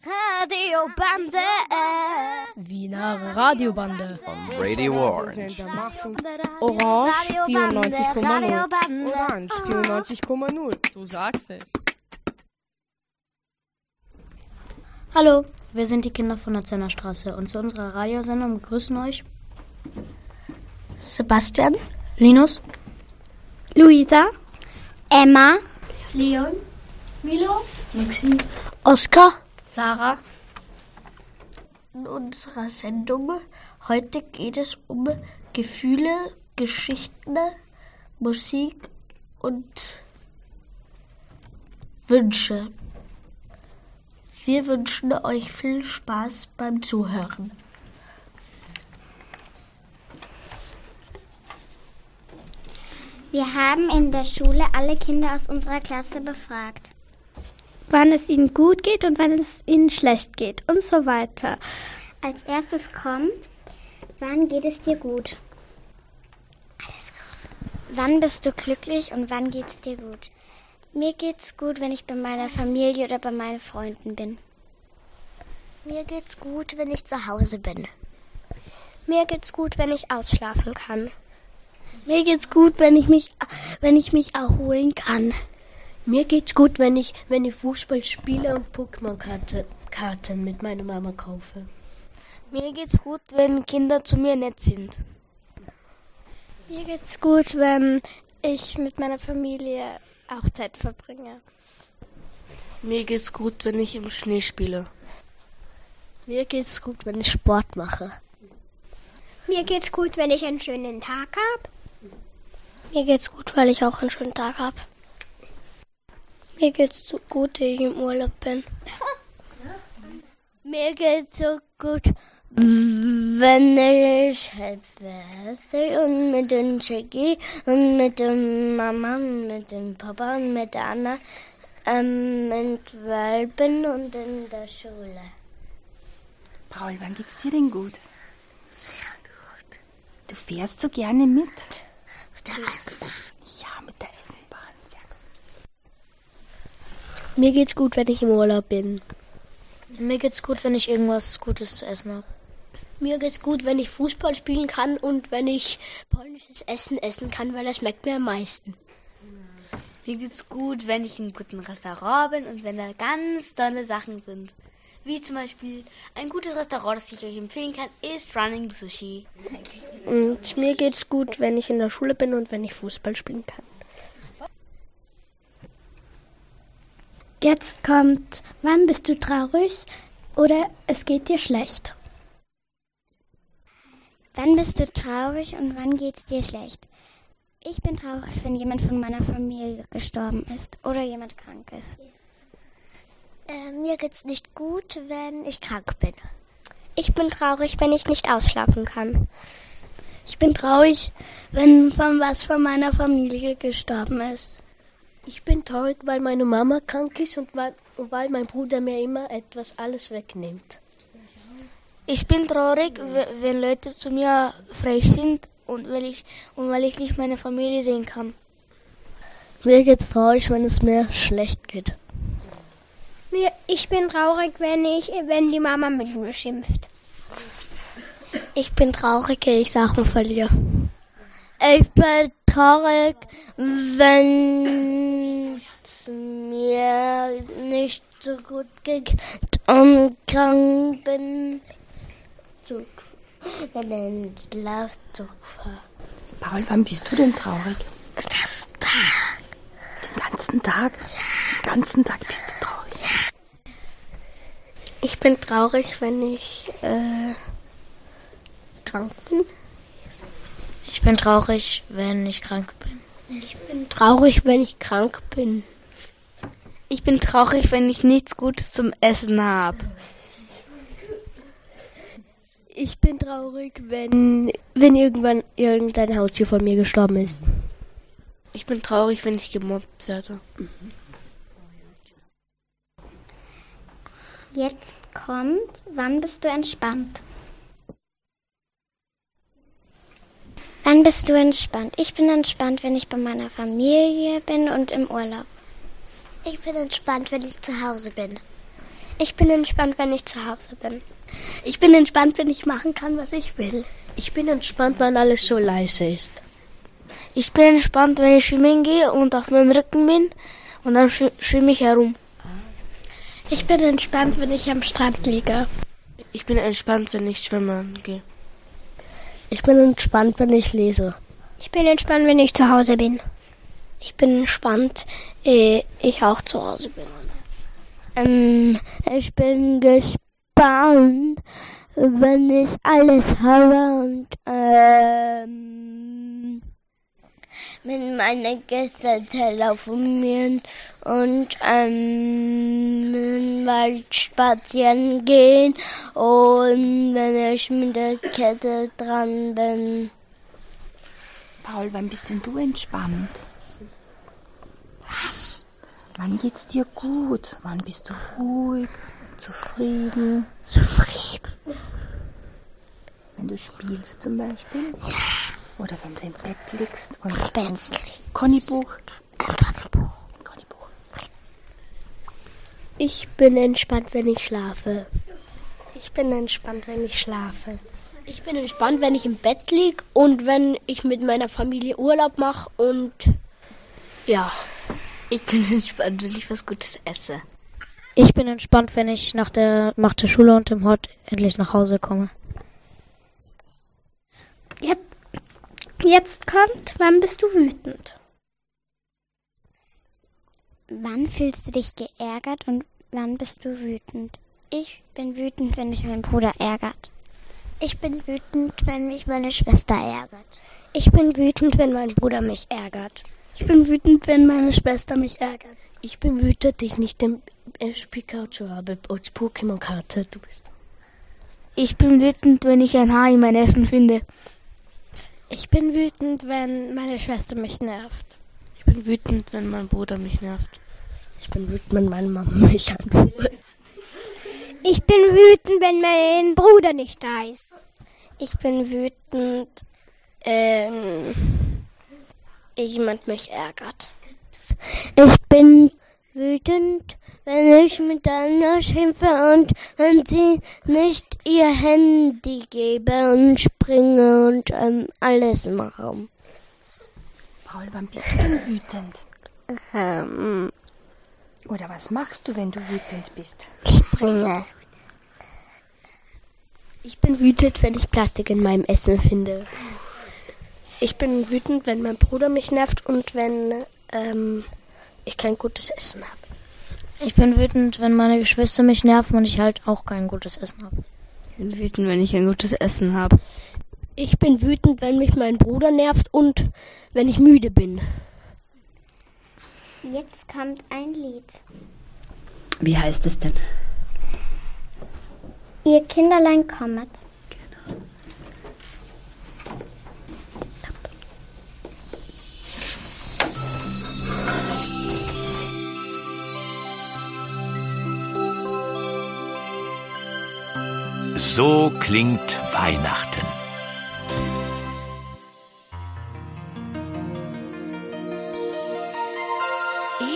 RadioBande. Wiener RadioBande. Und Radio Orange. Orange 94,0. Orange 94,0. Du sagst es. Hallo, wir sind die Kinder von der Zennerstraße und zu unserer Radiosendung begrüßen euch Sebastian, Linus, Luisa, Emma, Leon, Milo, Maxi, Oskar, Sarah. In unserer Sendung heute geht es um Gefühle, Geschichten, Musik und Wünsche. Wir wünschen euch viel Spaß beim Zuhören. Wir haben in der Schule alle Kinder aus unserer Klasse befragt. Wann es ihnen gut geht und wann es ihnen schlecht geht und so weiter. Als erstes kommt, wann geht es dir gut? Alles gut. Wann bist du glücklich und wann geht's dir gut? Mir geht's gut, wenn ich bei meiner Familie oder bei meinen Freunden bin. Mir geht's gut, wenn ich zu Hause bin. Mir geht's gut, wenn ich ausschlafen kann. Mir geht's gut, wenn ich mich erholen kann. Mir geht's gut, wenn ich Fußball spiele und Pokémon-Karten mit meiner Mama kaufe. Mir geht's gut, wenn Kinder zu mir nett sind. Mir geht's gut, wenn ich mit meiner Familie auch Zeit verbringe. Mir geht's gut, wenn ich im Schnee spiele. Mir geht's gut, wenn ich Sport mache. Mir geht's gut, wenn ich einen schönen Tag habe. Mir geht's gut, weil ich auch einen schönen Tag habe. Mir geht's so gut, wenn ich im Urlaub bin. Mir geht's so gut, wenn ich halt besser und mit dem Jackie und mit dem Mama und mit dem Papa und mit der Anna im Wald bin und in der Schule. Paul, wann geht's dir denn gut? Sehr gut. Du fährst so gerne mit. Mit der Eisenbahn. Ja, mit der Eisenbahn. Sehr gut. Mir geht's gut, wenn ich im Urlaub bin. Mir geht's gut, wenn ich irgendwas Gutes zu essen habe. Mir geht's gut, wenn ich Fußball spielen kann und wenn ich polnisches Essen essen kann, weil das schmeckt mir am meisten. Mir geht's gut, wenn ich in einem guten Restaurant bin und wenn da ganz tolle Sachen sind. Wie zum Beispiel ein gutes Restaurant, das ich euch empfehlen kann, ist Running Sushi. Und mir geht's gut, wenn ich in der Schule bin und wenn ich Fußball spielen kann. Jetzt kommt, wann bist du traurig oder es geht dir schlecht? Wann bist du traurig und wann geht's dir schlecht? Ich bin traurig, wenn jemand von meiner Familie gestorben ist oder jemand krank ist. Mir geht's nicht gut, wenn ich krank bin. Ich bin traurig, wenn ich nicht ausschlafen kann. Ich bin traurig, wenn was von meiner Familie gestorben ist. Ich bin traurig, weil meine Mama krank ist und weil mein Bruder mir immer alles wegnimmt. Ich bin traurig, wenn Leute zu mir frech sind und weil ich nicht meine Familie sehen kann. Mir geht's traurig, wenn es mir schlecht geht. Ich bin traurig, wenn die Mama mit mir schimpft. Ich bin traurig, wenn ich Sachen verliere. Ich bin traurig, wenn es mir nicht so gut geht und krank bin. Wenn ich den Schlafzug fahre. Paul, wann bist du denn traurig? Den ganzen Tag. Den ganzen Tag? Ja. Den ganzen Tag bist du traurig. Ich bin traurig, wenn ich krank bin. Ich bin traurig, wenn ich krank bin. Ich bin traurig, wenn ich krank bin. Ich bin traurig, wenn ich nichts Gutes zum Essen habe. Ich bin traurig, wenn irgendwann irgendein Haustier von mir gestorben ist. Ich bin traurig, wenn ich gemobbt werde. Jetzt kommt, wann bist du entspannt? Wann bist du entspannt? Ich bin entspannt, wenn ich bei meiner Familie bin und im Urlaub. Ich bin entspannt, wenn ich zu Hause bin. Ich bin entspannt, wenn ich zu Hause bin. Ich bin entspannt, wenn ich machen kann, was ich will. Ich bin entspannt, wenn alles so leise ist. Ich bin entspannt, wenn ich schwimmen gehe und auf meinem Rücken bin und dann schwimme ich herum. Ich bin entspannt, wenn ich am Strand liege. Ich bin entspannt, wenn ich schwimmen gehe. Ich bin entspannt, wenn ich lese. Ich bin entspannt, wenn ich zu Hause bin. Ich bin entspannt, ehe ich auch zu Hause bin. Ich bin gespannt, wenn ich alles habe und wenn meine Gäste telefonieren und im Wald spazieren gehen und wenn ich mit der Kette dran bin. Paul, wann bist denn du entspannt? Was? Wann geht's dir gut? Wann bist du ruhig, zufrieden? Zufrieden? Wenn du spielst zum Beispiel? Ja. Oder wenn du im Bett liegst und liegst. Conny Buch. Ich bin entspannt, wenn ich schlafe. Ich bin entspannt, wenn ich schlafe. Ich bin entspannt, wenn ich im Bett lieg und wenn ich mit meiner Familie Urlaub mache und ja. Ich bin entspannt, wenn ich was Gutes esse. Ich bin entspannt, wenn ich nach der Schule und im Hort endlich nach Hause komme. Jetzt kommt, wann bist du wütend? Wann fühlst du dich geärgert und wann bist du wütend? Ich bin wütend, wenn mich mein Bruder ärgert. Ich bin wütend, wenn mich meine Schwester ärgert. Ich bin wütend, wenn mein Bruder mich ärgert. Ich bin wütend, wenn meine Schwester mich ärgert. Ich bin wütend, dass ich nicht den Spielcouch habe als Pokémon-Karte. Ich bin wütend, wenn ich ein Haar in mein Essen finde. Ich bin wütend, wenn meine Schwester mich nervt. Ich bin wütend, wenn mein Bruder mich nervt. Ich bin wütend, wenn meine Mama mich anruft. Ich bin wütend, wenn mein Bruder nicht da ist. Ich bin wütend, jemand mich ärgert. Ich bin wütend, wenn ich mit einer schimpfe und wenn sie nicht ihr Handy gebe und springe und alles mache. Paul, wann bist du denn wütend? Oder was machst du, wenn du wütend bist? Ich springe. Ich bin wütend, wenn ich Plastik in meinem Essen finde. Ich bin wütend, wenn mein Bruder mich nervt und wenn ich kein gutes Essen habe. Ich bin wütend, wenn meine Geschwister mich nerven und ich halt auch kein gutes Essen habe. Ich bin wütend, wenn ich ein gutes Essen habe. Ich bin wütend, wenn mich mein Bruder nervt und wenn ich müde bin. Jetzt kommt ein Lied. Wie heißt es denn? Ihr Kinderlein kommet. Genau. So klingt Weihnachten. In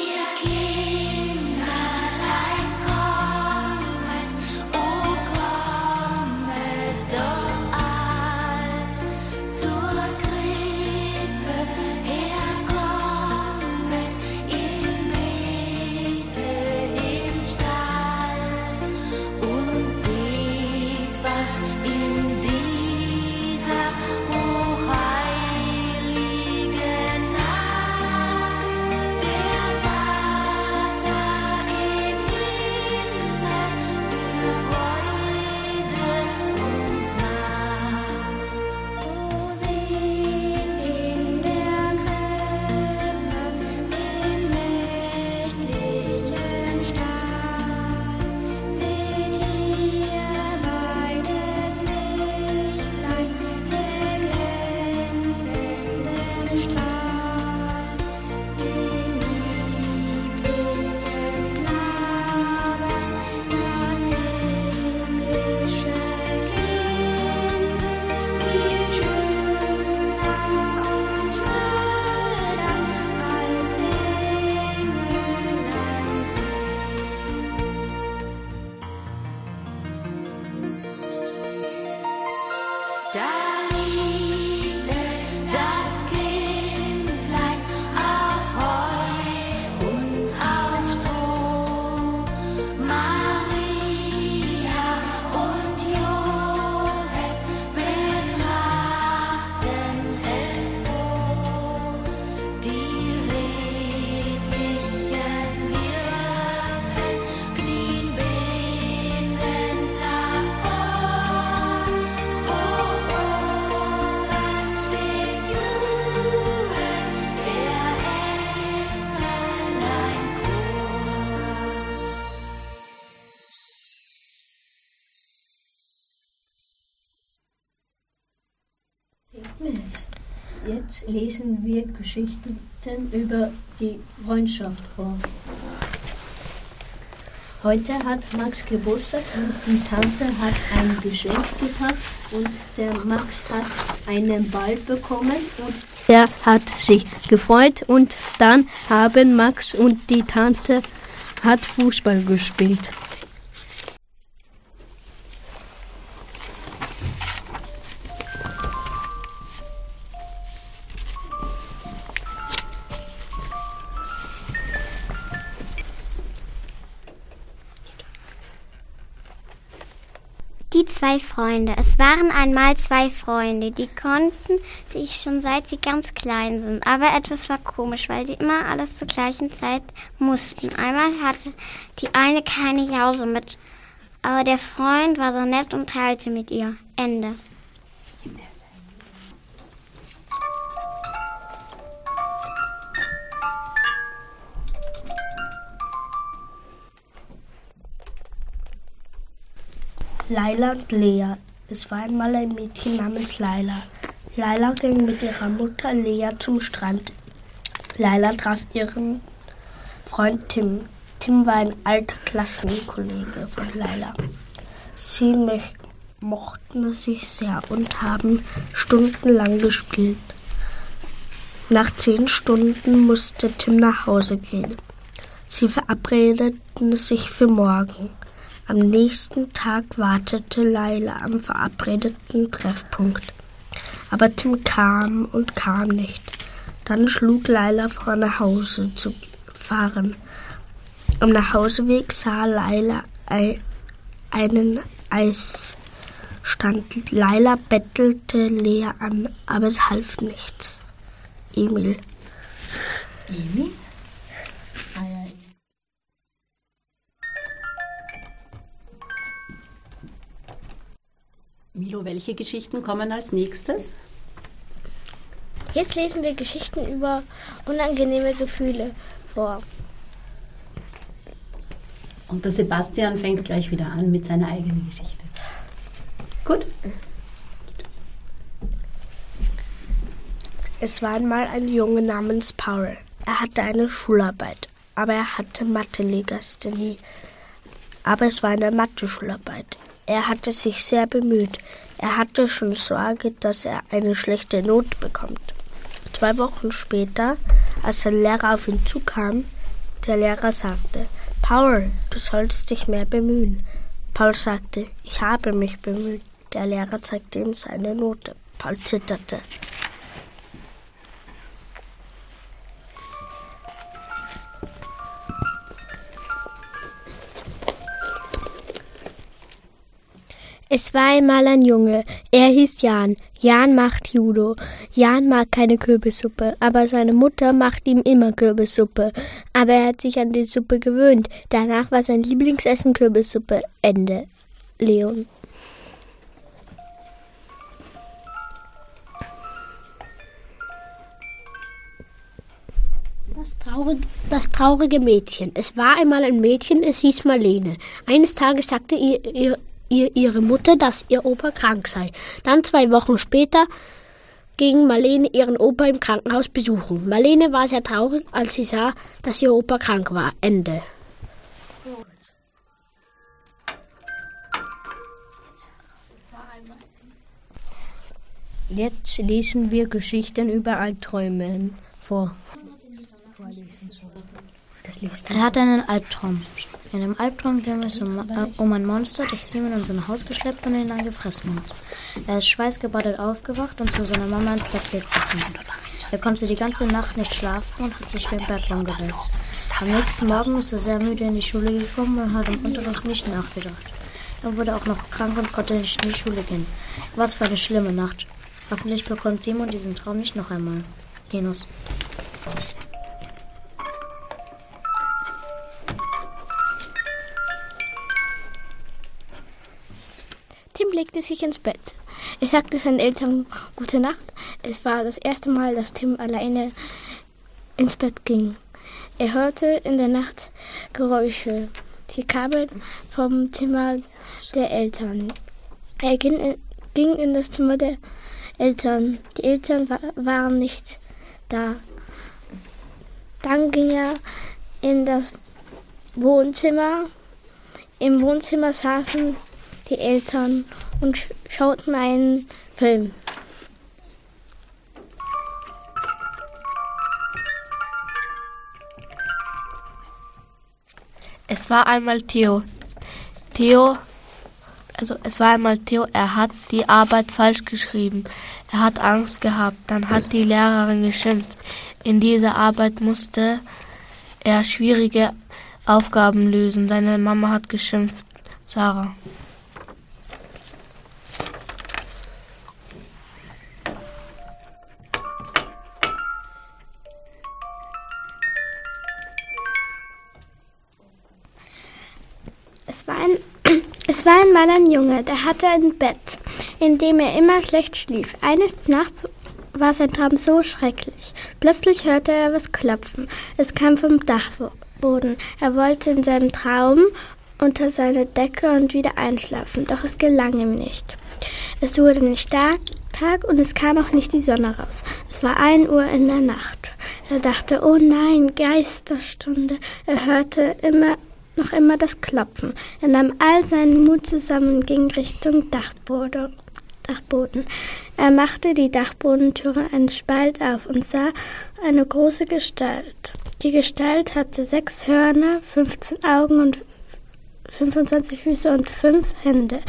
Jetzt lesen wir Geschichten über die Freundschaft vor. Heute hat Max Geburtstag und die Tante hat ein Geschenk gepackt und der Max hat einen Ball bekommen und er hat sich gefreut und dann haben Max und die Tante hat Fußball gespielt. Die zwei Freunde. Es waren einmal zwei Freunde, die konnten sich schon seit sie ganz klein sind. Aber etwas war komisch, weil sie immer alles zur gleichen Zeit mussten. Einmal hatte die eine keine Jause mit, aber der Freund war so nett und teilte mit ihr. Ende. Laila und Lea. Es war einmal ein Mädchen namens Laila. Laila ging mit ihrer Mutter Lea zum Strand. Laila traf ihren Freund Tim. Tim war ein alter Klassenkollege von Laila. Sie mochten sich sehr und haben stundenlang gespielt. Nach 10 Stunden musste Tim nach Hause gehen. Sie verabredeten sich für morgen. Am nächsten Tag wartete Laila am verabredeten Treffpunkt. Aber Tim kam und kam nicht. Dann schlug Laila vor, nach Hause zu fahren. Am Nachhauseweg sah Laila einen Eisstand. Laila bettelte Lea an, aber es half nichts. Emil. Emil? Milo, welche Geschichten kommen als nächstes? Jetzt lesen wir Geschichten über unangenehme Gefühle vor. Und der Sebastian fängt gleich wieder an mit seiner eigenen Geschichte. Gut? Es war einmal ein Junge namens Paul. Er hatte eine Schularbeit, aber er hatte Mathelegasthenie. Aber es war eine Mathe-Schularbeit. Er hatte sich sehr bemüht. Er hatte schon Sorge, dass er eine schlechte Note bekommt. 2 Wochen später, als der Lehrer auf ihn zukam, der Lehrer sagte, Paul, du sollst dich mehr bemühen. Paul sagte, ich habe mich bemüht. Der Lehrer zeigte ihm seine Note. Paul zitterte. Es war einmal ein Junge, er hieß Jan. Jan macht Judo. Jan mag keine Kürbissuppe, aber seine Mutter macht ihm immer Kürbissuppe. Aber er hat sich an die Suppe gewöhnt. Danach war sein Lieblingsessen Kürbissuppe. Ende. Leon. Das traurige Mädchen. Es war einmal ein Mädchen, es hieß Marlene. Eines Tages sagte ihre Mutter, dass ihr Opa krank sei. Dann 2 Wochen später ging Marlene ihren Opa im Krankenhaus besuchen. Marlene war sehr traurig, als sie sah, dass ihr Opa krank war. Ende. Jetzt lesen wir Geschichten über Albträumen vor. Er hatte einen Albtraum. In einem Albtraum ging es um ein Monster, das Simon in sein Haus geschleppt und ihn dann gefressen hat. Er ist schweißgebadet aufgewacht und zu seiner Mama ins Bett gekommen. Er konnte die ganze Nacht nicht schlafen und hat sich für den Berg umgewälzt. Am nächsten Morgen ist er sehr müde in die Schule gekommen und hat im Unterricht nicht nachgedacht. Er wurde auch noch krank und konnte nicht in die Schule gehen. Was für eine schlimme Nacht. Hoffentlich bekommt Simon diesen Traum nicht noch einmal. Linus. Legte sich ins Bett. Er sagte seinen Eltern gute Nacht. Es war das erste Mal, dass Tim alleine ins Bett ging. Er hörte in der Nacht Geräusche. Sie kamen vom Zimmer der Eltern. Er ging in das Zimmer der Eltern. Die Eltern waren nicht da. Dann ging er in das Wohnzimmer. Im Wohnzimmer saßen die Eltern und schauten einen Film. Es war einmal Theo, er hat die Arbeit falsch geschrieben. Er hat Angst gehabt, dann hat die Lehrerin geschimpft. In dieser Arbeit musste er schwierige Aufgaben lösen. Seine Mama hat geschimpft. Sarah. Es war einmal ein Junge, der hatte ein Bett, in dem er immer schlecht schlief. Eines Nachts war sein Traum so schrecklich. Plötzlich hörte er was klopfen. Es kam vom Dachboden. Er wollte in seinem Traum unter seine Decke und wieder einschlafen, doch es gelang ihm nicht. Es wurde nicht Tag und es kam auch nicht die Sonne raus. Es war 1 Uhr in der Nacht. Er dachte, oh nein, Geisterstunde. Er hörte noch immer das Klopfen. Er nahm all seinen Mut zusammen und ging Richtung Dachboden. Er machte die Dachbodentüre einen Spalt auf und sah eine große Gestalt. Die Gestalt hatte 6 Hörner, 15 Augen und 25 Füße und 5 Hände.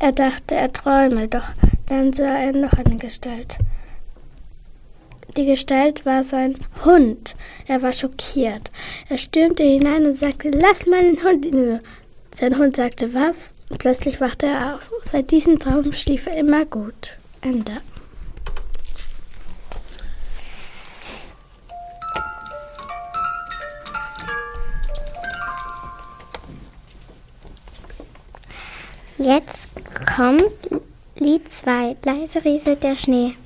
Er dachte, er träume, doch dann sah er noch eine Gestalt. Die Gestalt war sein Hund. Er war schockiert. Er stürmte hinein und sagte, lass meinen Hund in Ruhe. Sein Hund sagte, was? Und plötzlich wachte er auf. Seit diesem Traum schlief er immer gut. Ende. Jetzt kommt Lied 2. Leise rieselt der Schnee.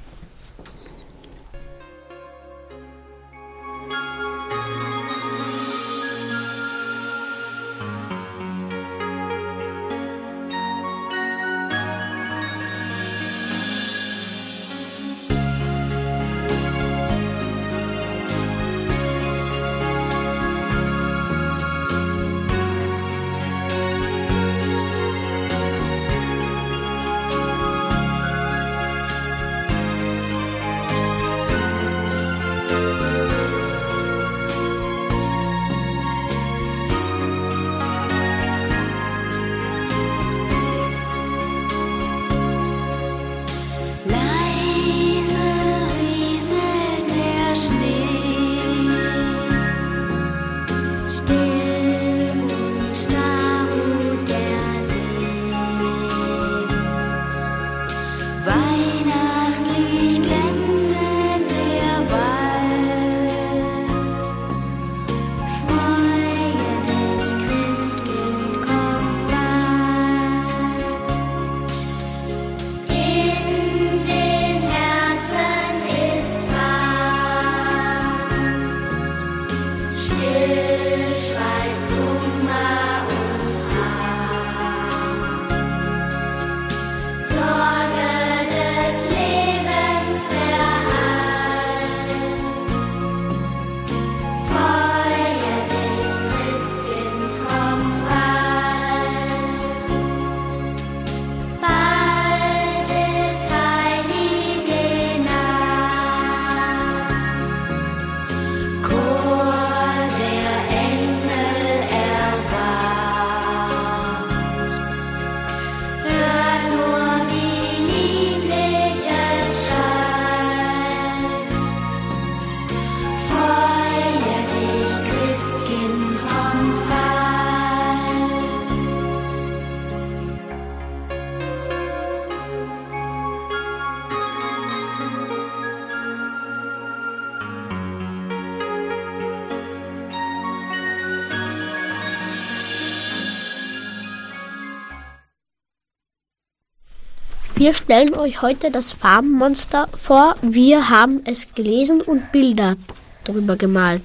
Wir stellen euch heute das Farbmonster vor. Wir haben es gelesen und Bilder darüber gemalt.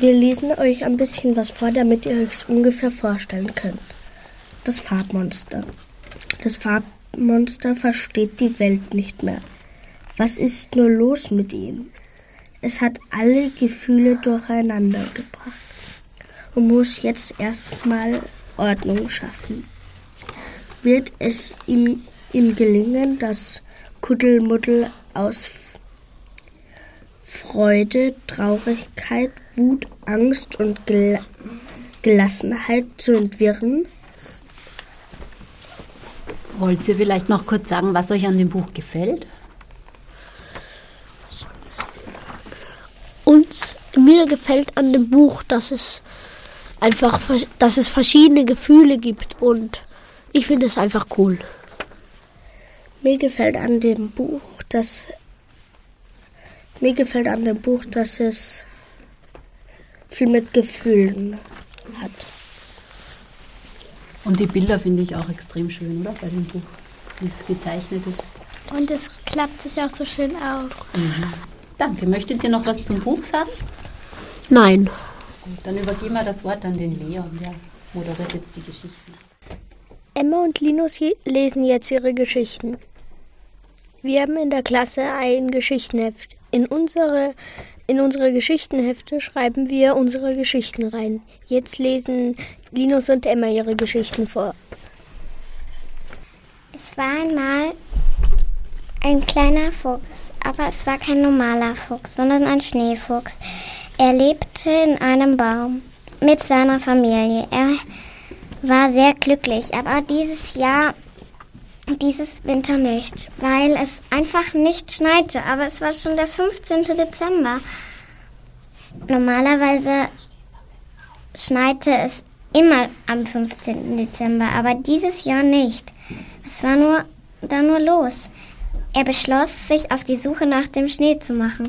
Wir lesen euch ein bisschen was vor, damit ihr euch es ungefähr vorstellen könnt. Das Farbmonster. Das Farbmonster. Farbmonster versteht die Welt nicht mehr. Was ist nur los mit ihm? Es hat alle Gefühle durcheinander gebracht und muss jetzt erstmal Ordnung schaffen. Wird es ihm gelingen, das Kuddelmuddel aus Freude, Traurigkeit, Wut, Angst und Gelassenheit zu entwirren? Wollt ihr vielleicht noch kurz sagen, was euch an dem Buch gefällt? Mir gefällt an dem Buch, dass es einfach, dass es verschiedene Gefühle gibt und ich finde es einfach cool. Mir gefällt an dem Buch, dass es viel mit Gefühlen hat. Und die Bilder finde ich auch extrem schön, oder? Bei dem Buch, wie es gezeichnet ist. Und es klappt sich auch so schön auf. Mhm. Danke. Möchtet ihr noch was zum Buch sagen? Nein. Gut, dann übergeben wir das Wort an den Leon, der moderiert jetzt die Geschichten. Emma und Linus lesen jetzt ihre Geschichten. Wir haben in der Klasse ein Geschichtenheft. In unsere Geschichtenhefte schreiben wir unsere Geschichten rein. Jetzt lesen Linus und Emma ihre Geschichten vor. Es war einmal ein kleiner Fuchs, aber es war kein normaler Fuchs, sondern ein Schneefuchs. Er lebte in einem Baum mit seiner Familie. Er war sehr glücklich, aber dieses Winter nicht, weil es einfach nicht schneite. Aber es war schon der 15. Dezember. Normalerweise schneite es immer am 15. Dezember, aber dieses Jahr nicht. Es war nur los. Er beschloss, sich auf die Suche nach dem Schnee zu machen.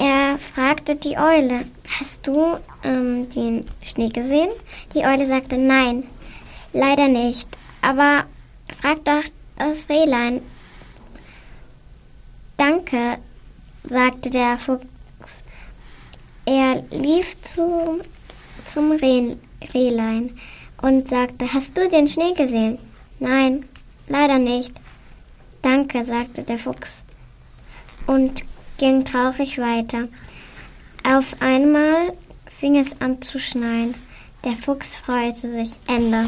Er fragte die Eule, hast du den Schnee gesehen? Die Eule sagte, nein, leider nicht. Aber frag doch das Rehlein. Danke, sagte der Fuchs. Er lief zum Rehlein und sagte, hast du den Schnee gesehen? Nein. Leider nicht. Danke, sagte der Fuchs und ging traurig weiter. Auf einmal fing es an zu schneien. Der Fuchs freute sich. Ende.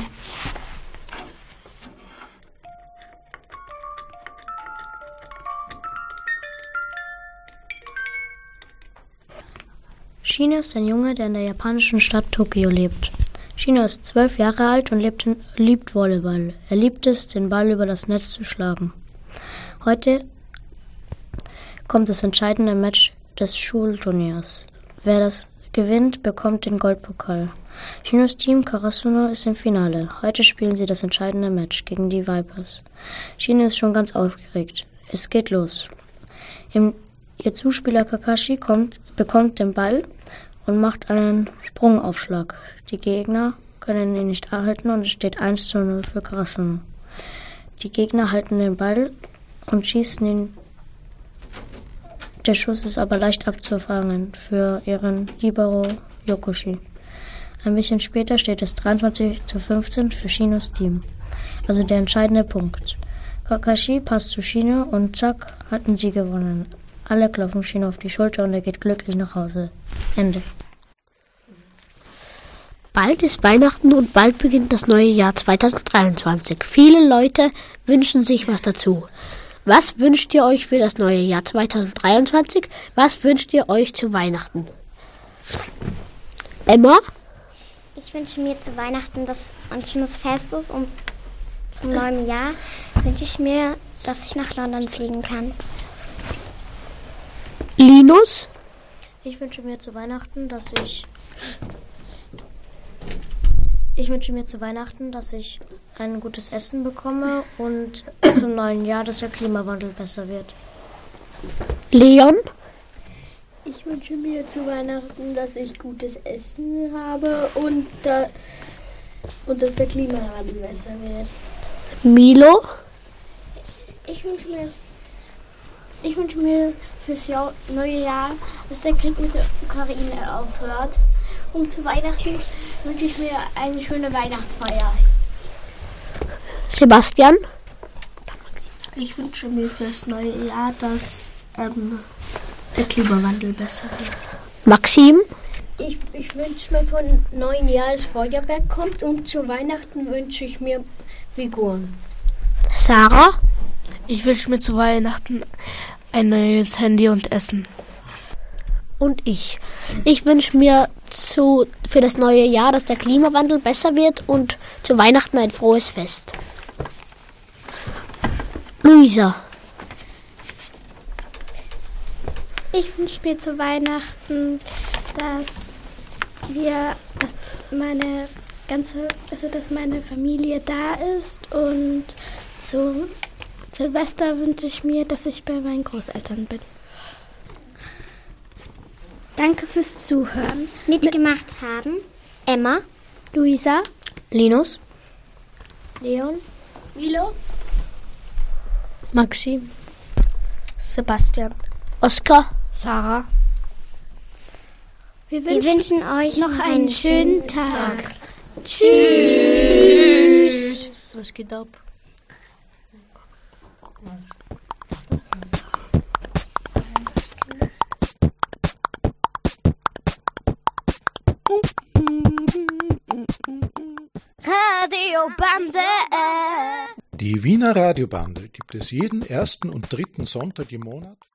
Shina ist ein Junge, der in der japanischen Stadt Tokio lebt. Shino ist 12 Jahre alt und liebt Volleyball. Er liebt es, den Ball über das Netz zu schlagen. Heute kommt das entscheidende Match des Schulturniers. Wer das gewinnt, bekommt den Goldpokal. Shinos Team Karasuno ist im Finale. Heute spielen sie das entscheidende Match gegen die Vipers. Shino ist schon ganz aufgeregt. Es geht los. Ihr Zuspieler Kakashi bekommt den Ball und macht einen Sprungaufschlag. Die Gegner können ihn nicht erhalten und es steht 1:0 für Karasuno. Die Gegner halten den Ball und schießen ihn. Der Schuss ist aber leicht abzufangen für ihren Libero Yokoshi. Ein bisschen später steht es 23:15 für Shinos Team, also der entscheidende Punkt. Kakashi passt zu Shino und zack, hatten sie gewonnen. Alle klopfen Shino auf die Schulter und er geht glücklich nach Hause. Ende. Bald ist Weihnachten und bald beginnt das neue Jahr 2023. Viele Leute wünschen sich was dazu. Was wünscht ihr euch für das neue Jahr 2023? Was wünscht ihr euch zu Weihnachten? Emma? Ich wünsche mir zu Weihnachten, dass ein schönes Fest ist, und zum neuen Jahr wünsche ich mir, dass ich nach London fliegen kann. Linus? Ich wünsche mir zu Weihnachten, dass ich ein gutes Essen bekomme und zum neuen Jahr, dass der Klimawandel besser wird. Leon? Ich wünsche mir zu Weihnachten, dass ich gutes Essen habe und dass der Klimawandel besser wird. Milo? Ich wünsche mir fürs neue Jahr, dass der Krieg mit der Ukraine aufhört. Und zu Weihnachten wünsche ich mir eine schöne Weihnachtsfeier. Sebastian? Ich wünsche mir fürs neue Jahr, dass der Klimawandel besser wird. Maxim? Ich wünsche mir von neuen Jahr, dass Feuerwerk kommt, und zu Weihnachten wünsche ich mir Figuren. Sarah? Ich wünsche mir zu Weihnachten ein neues Handy und Essen. Und ich. Ich wünsche mir für das neue Jahr, dass der Klimawandel besser wird, und zu Weihnachten ein frohes Fest. Luisa. Ich wünsche mir zu Weihnachten, dass meine Familie da ist, und zu Silvester wünsche ich mir, dass ich bei meinen Großeltern bin. Danke fürs Zuhören. Mitgemacht haben Emma, Luisa, Linus, Leon, Milo, Maxim, Sebastian, Oskar, Sarah. Wir wünschen euch noch einen schönen Tag. Tschüss. Was geht ab? RadioBande. Die Wiener RadioBande gibt es jeden ersten und dritten Sonntag im Monat.